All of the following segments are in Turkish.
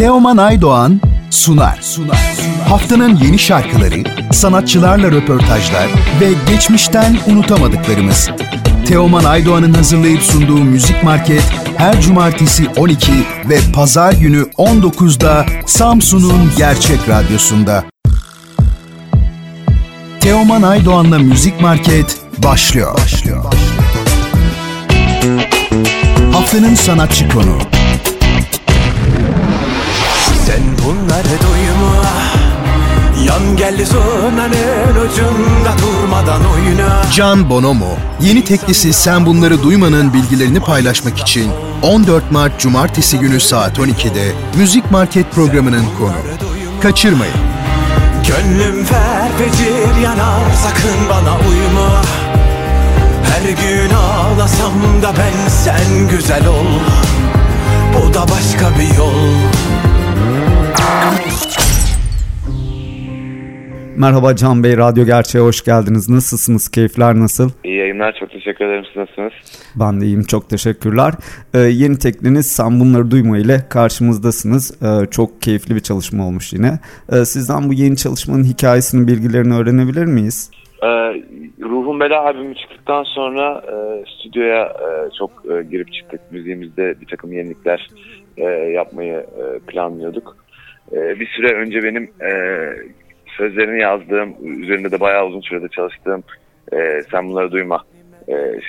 Teoman Aydoğan sunar. Haftanın yeni şarkıları, sanatçılarla röportajlar ve geçmişten unutamadıklarımız. Teoman Aydoğan'ın hazırlayıp sunduğu Müzik Market her cumartesi 12 ve pazar günü 19'da Samsun'un Gerçek Radyosu'nda. Teoman Aydoğan'la Müzik Market başlıyor. Haftanın sanatçı konuğu. Sen bunları duyma, yan gel zurnanın ucunda durmadan oyna. Can Bonomo, yeni teklisi Sen Bunları Duyma'nın bilgilerini paylaşmak için 14 Mart Cumartesi günü saat 12'de Müzik Market programının konuğu. Kaçırmayın. Gönlüm ferfecir yanar, sakın bana uyma. Her gün ağlasam da ben, sen güzel ol, o da başka bir yol. Merhaba Can Bey, Radyo Gerçeğe hoş geldiniz. Nasılsınız? Keyifler nasıl? İyi yayınlar, çok teşekkür ederim. Siz nasılsınız? Ben de iyiyim, çok teşekkürler. Yeni tekliniz Sen Bunları Duyma ile karşımızdasınız. Çok keyifli bir çalışma olmuş yine. Sizden bu yeni çalışmanın hikayesini, bilgilerini öğrenebilir miyiz? Ruhum Bela albümü çıktıktan sonra stüdyoya çok girip çıktık. Müziğimizde bir takım yenilikler yapmayı planlıyorduk. Bir süre önce benim sözlerini yazdığım, üzerinde de bayağı uzun sürede çalıştığım Sen Bunları Duyma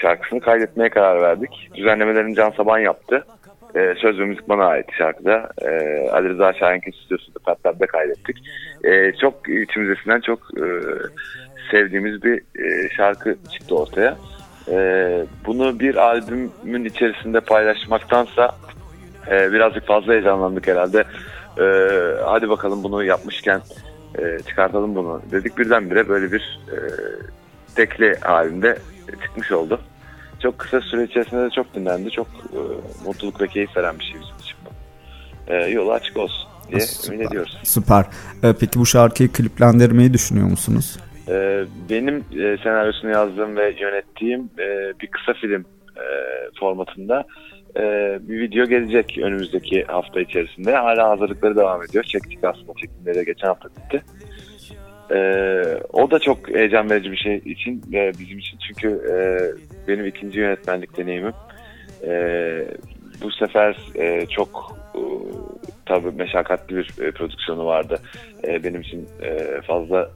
şarkısını kaydetmeye karar verdik. Düzenlemelerini Can Saban yaptı. Söz ve müzik bana ait şarkıda. Ali Rıza Şahinkin stüdyosunda Patlar'da kaydettik. Çok içimizden çok sevdiğimiz bir şarkı çıktı ortaya. Bunu bir albümün içerisinde paylaşmaktansa birazcık fazla heyecanlandık herhalde. Hadi bakalım bunu yapmışken çıkartalım bunu dedik. Birdenbire böyle bir tekli halinde çıkmış oldu. Çok kısa süre içerisinde de çok dinlendi. Çok mutluluk ve keyif veren bir şey bizim için bu. Yolu açık olsun diye emin ediyoruz. Süper. Peki bu şarkıyı kliplendirmeyi düşünüyor musunuz? Benim senaryosunu yazdığım ve yönettiğim bir kısa film formatında bir video gelecek önümüzdeki hafta içerisinde. Hala hazırlıkları devam ediyor. Çektik aslında, çekimleri de geçen hafta bitti. O da çok heyecan verici bir şey için bizim için. Çünkü benim ikinci yönetmenlik deneyimim. Bu sefer çok tabii meşakkatli bir prodüksiyonu vardı. Benim için fazla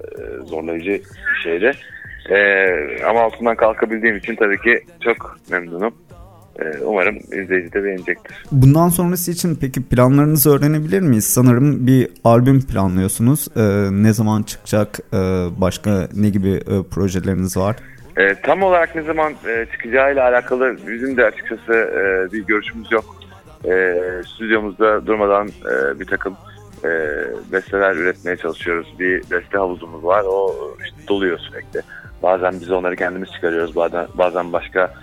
zorlayıcı bir şeydi. Ama altından kalkabildiğim için tabii ki çok memnunum. Umarım izleyici de beğenecektir. Bundan sonrası için peki planlarınızı öğrenebilir miyiz? Sanırım bir albüm planlıyorsunuz. Ne zaman çıkacak? Başka ne gibi projeleriniz var? Tam olarak ne zaman çıkacağıyla alakalı bizim de açıkçası bir görüşümüz yok. Stüdyomuzda durmadan bir takım besteler üretmeye çalışıyoruz. Bir beste havuzumuz var. O işte doluyor sürekli. Bazen biz onları kendimiz çıkarıyoruz. Bazen başka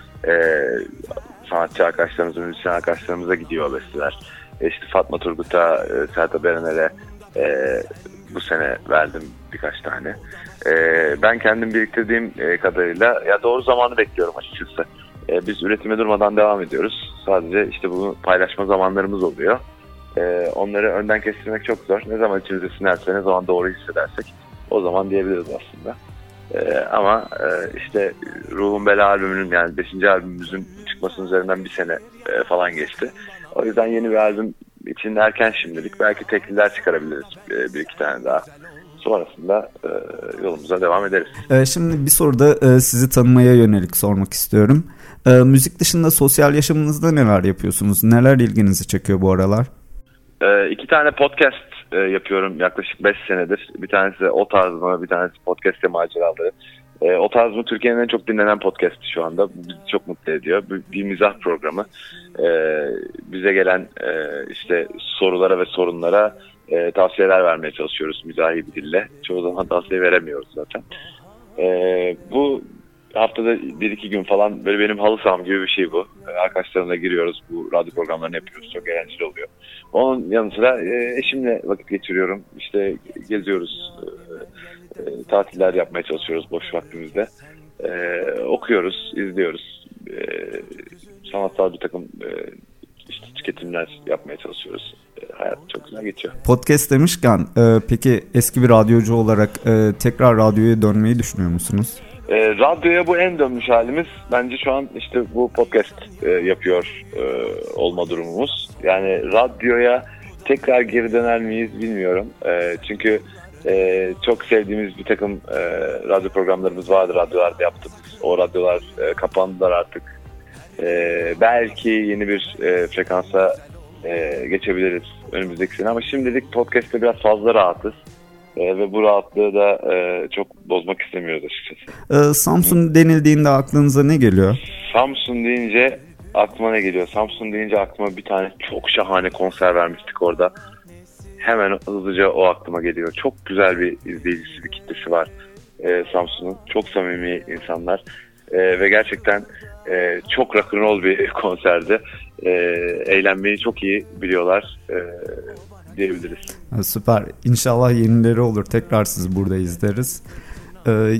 sanatçı arkadaşlarımız, müzisyen arkadaşlarımıza gidiyor besteler. İşte Fatma Turgut'a, Serhat Abanel'e bu sene verdim birkaç tane. Ben kendim biriktirdiğim kadarıyla ya doğru zamanı bekliyorum açıkçası. Biz üretime durmadan devam ediyoruz. Sadece işte bunu paylaşma zamanlarımız oluyor. Onları önden kestirmek çok zor. Ne zaman içimize sinerse, ne zaman doğru hissedersek o zaman diyebiliriz aslında. Ama işte Ruhum Bela albümünün, yani 5. albümümüzün çıkmasının üzerinden bir sene falan geçti. O yüzden yeni bir albüm için erken şimdilik. Belki tekliler çıkarabiliriz bir iki tane daha. Sonrasında yolumuza devam ederiz. Şimdi bir soru da sizi tanımaya yönelik sormak istiyorum. Müzik dışında sosyal yaşamınızda neler yapıyorsunuz? Neler ilginizi çekiyor bu aralar? 2 tane podcast yapıyorum yaklaşık 5 senedir. Bir tanesi O Tarz mı, bir tanesi Podcast'te Maceraları. O Tarz mı Türkiye'nin en çok dinlenen podcast'i şu anda. Bizi çok mutlu ediyor. Bir mizah programı. Bize gelen işte sorulara ve sorunlara tavsiyeler vermeye çalışıyoruz mizahi bir dille. Çoğu zaman tavsiye veremiyoruz zaten. Bu haftada 1-2 gün falan böyle benim halı saham gibi bir şey bu. Arkadaşlarımla giriyoruz, bu radyo programlarını yapıyoruz. Çok eğlenceli oluyor. Onun yanı sıra eşimle vakit geçiriyorum. İşte geziyoruz, tatiller yapmaya çalışıyoruz boş vaktimizde. Okuyoruz, izliyoruz. Sanatsal bir takım işte tüketimler yapmaya çalışıyoruz. Hayat çok noktasına geçiyor. Podcast demişken peki eski bir radyocu olarak tekrar radyoya dönmeyi düşünüyor musunuz? Radyoya bu en dönmüş halimiz. Bence şu an işte bu podcast yapıyor olma durumumuz. Yani radyoya tekrar geri döner miyiz bilmiyorum. Çünkü çok sevdiğimiz bir takım radyo programlarımız vardı. Radyolarda yaptık. O radyolar kapandılar artık. Belki yeni bir frekansa geçebiliriz önümüzdeki sene. Ama şimdilik podcast'te biraz fazla rahatız. Ve bu rahatlığı da çok bozmak istemiyoruz açıkçası. Samsun denildiğinde aklınıza ne geliyor? Samsun deyince aklıma ne geliyor? Samsun deyince aklıma bir tane çok şahane konser vermiştik orada. Hemen hızlıca o aklıma geliyor. Çok güzel bir izleyicisi, bir kitlesi var Samsun'un. Çok samimi insanlar. Ve gerçekten çok rock'n'roll bir konserde. Eğlenmeyi çok iyi biliyorlar diyebiliriz. Süper. İnşallah yenileri olur. Tekrar siz burada izleriz.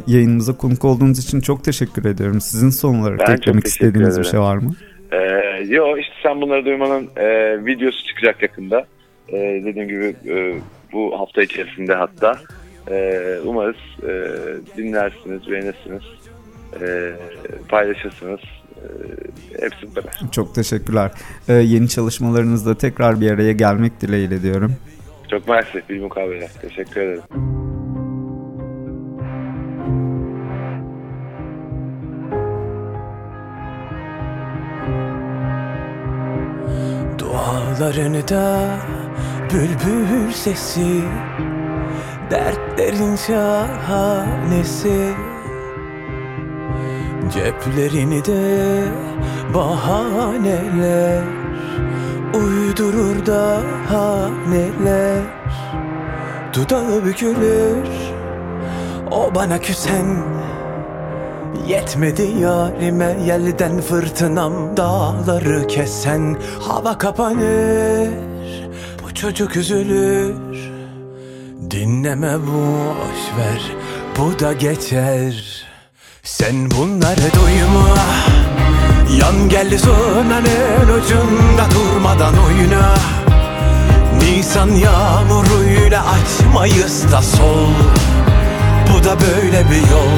Yayınımıza konuk olduğunuz için çok teşekkür ederim. Sizin son olarak eklemek istediğiniz bir şey var mı? Yok işte Sen Bunları Duymanın videosu çıkacak yakında. Dediğim gibi bu hafta içerisinde hatta. Umarız dinlersiniz, beğenirsiniz. Paylaşırsınız. Hepsi bu kadar. Çok teşekkürler. Yeni çalışmalarınızda tekrar bir araya gelmek dileğiyle diyorum. Çok maalesef bir mukabele. Teşekkür ederim. Dualarını da bülbül sesi, dertlerin şahanesi, ceplerini de bahaneler uydurur da haneler. Dudağı bükülür o bana küsen, yetmedi yarime yelden fırtınam dağları kesen. Hava kapanır bu çocuk üzülür, dinleme boş ver bu da geçer. Sen bunları duyma, yan gel sönenin ucunda durmadan oyna. Nisan yağmuruyla aç Mayıs'ta sol, bu da böyle bir yol.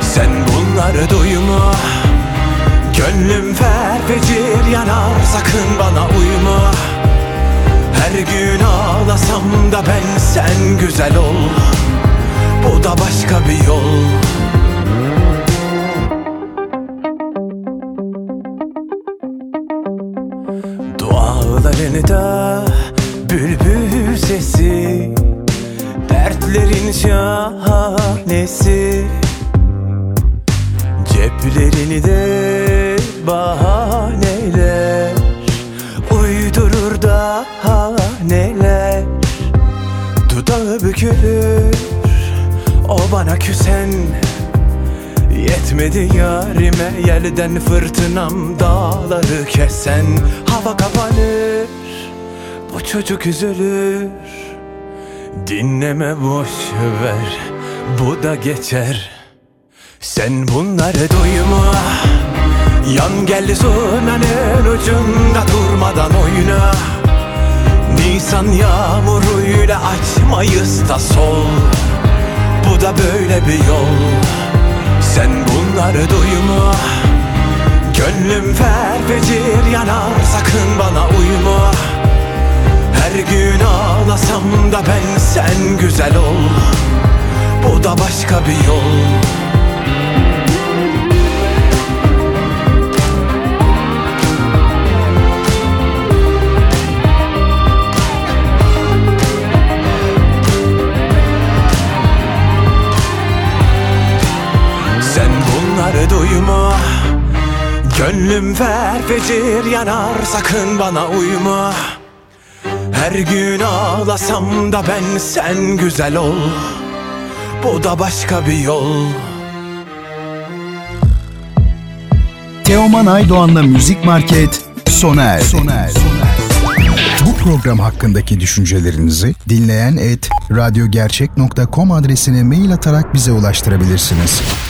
Sen bunları duyma, gönlüm ferfecir yanar sakın bana uyma. Her gün ağlasam da ben sen güzel ol, bu da başka bir yol. Dualarını da bülbül sesi, dertlerin şahanesi, ceplerini de bahaneler uydurur da haneler. Dudağı bükülür o bana küsen, yetmedi yarime yelden fırtınam dağları kesen. Hava kapanır bu çocuk üzülür, dinleme boş ver bu da geçer. Sen bunları duyma, yan gel sönenin ucunda durmadan oyna. Nisan yağmuruyla aç Mayıs'ta sol, bu da böyle bir yol. Sen bunları duyma, gönlüm ferfecir yanar sakın bana uyma. Her gün ağlasam da ben sen güzel ol, bu da başka bir yol. Duyma, gönlüm ferfecir yanar sakın bana uyma. Her gün ağlasam da ben sen güzel ol, bu da başka bir yol. Teoman Aydoğan'la Müzik Market sona erdi. Bu program hakkındaki düşüncelerinizi dinleyen @radyogercek.com adresine mail atarak bize ulaştırabilirsiniz.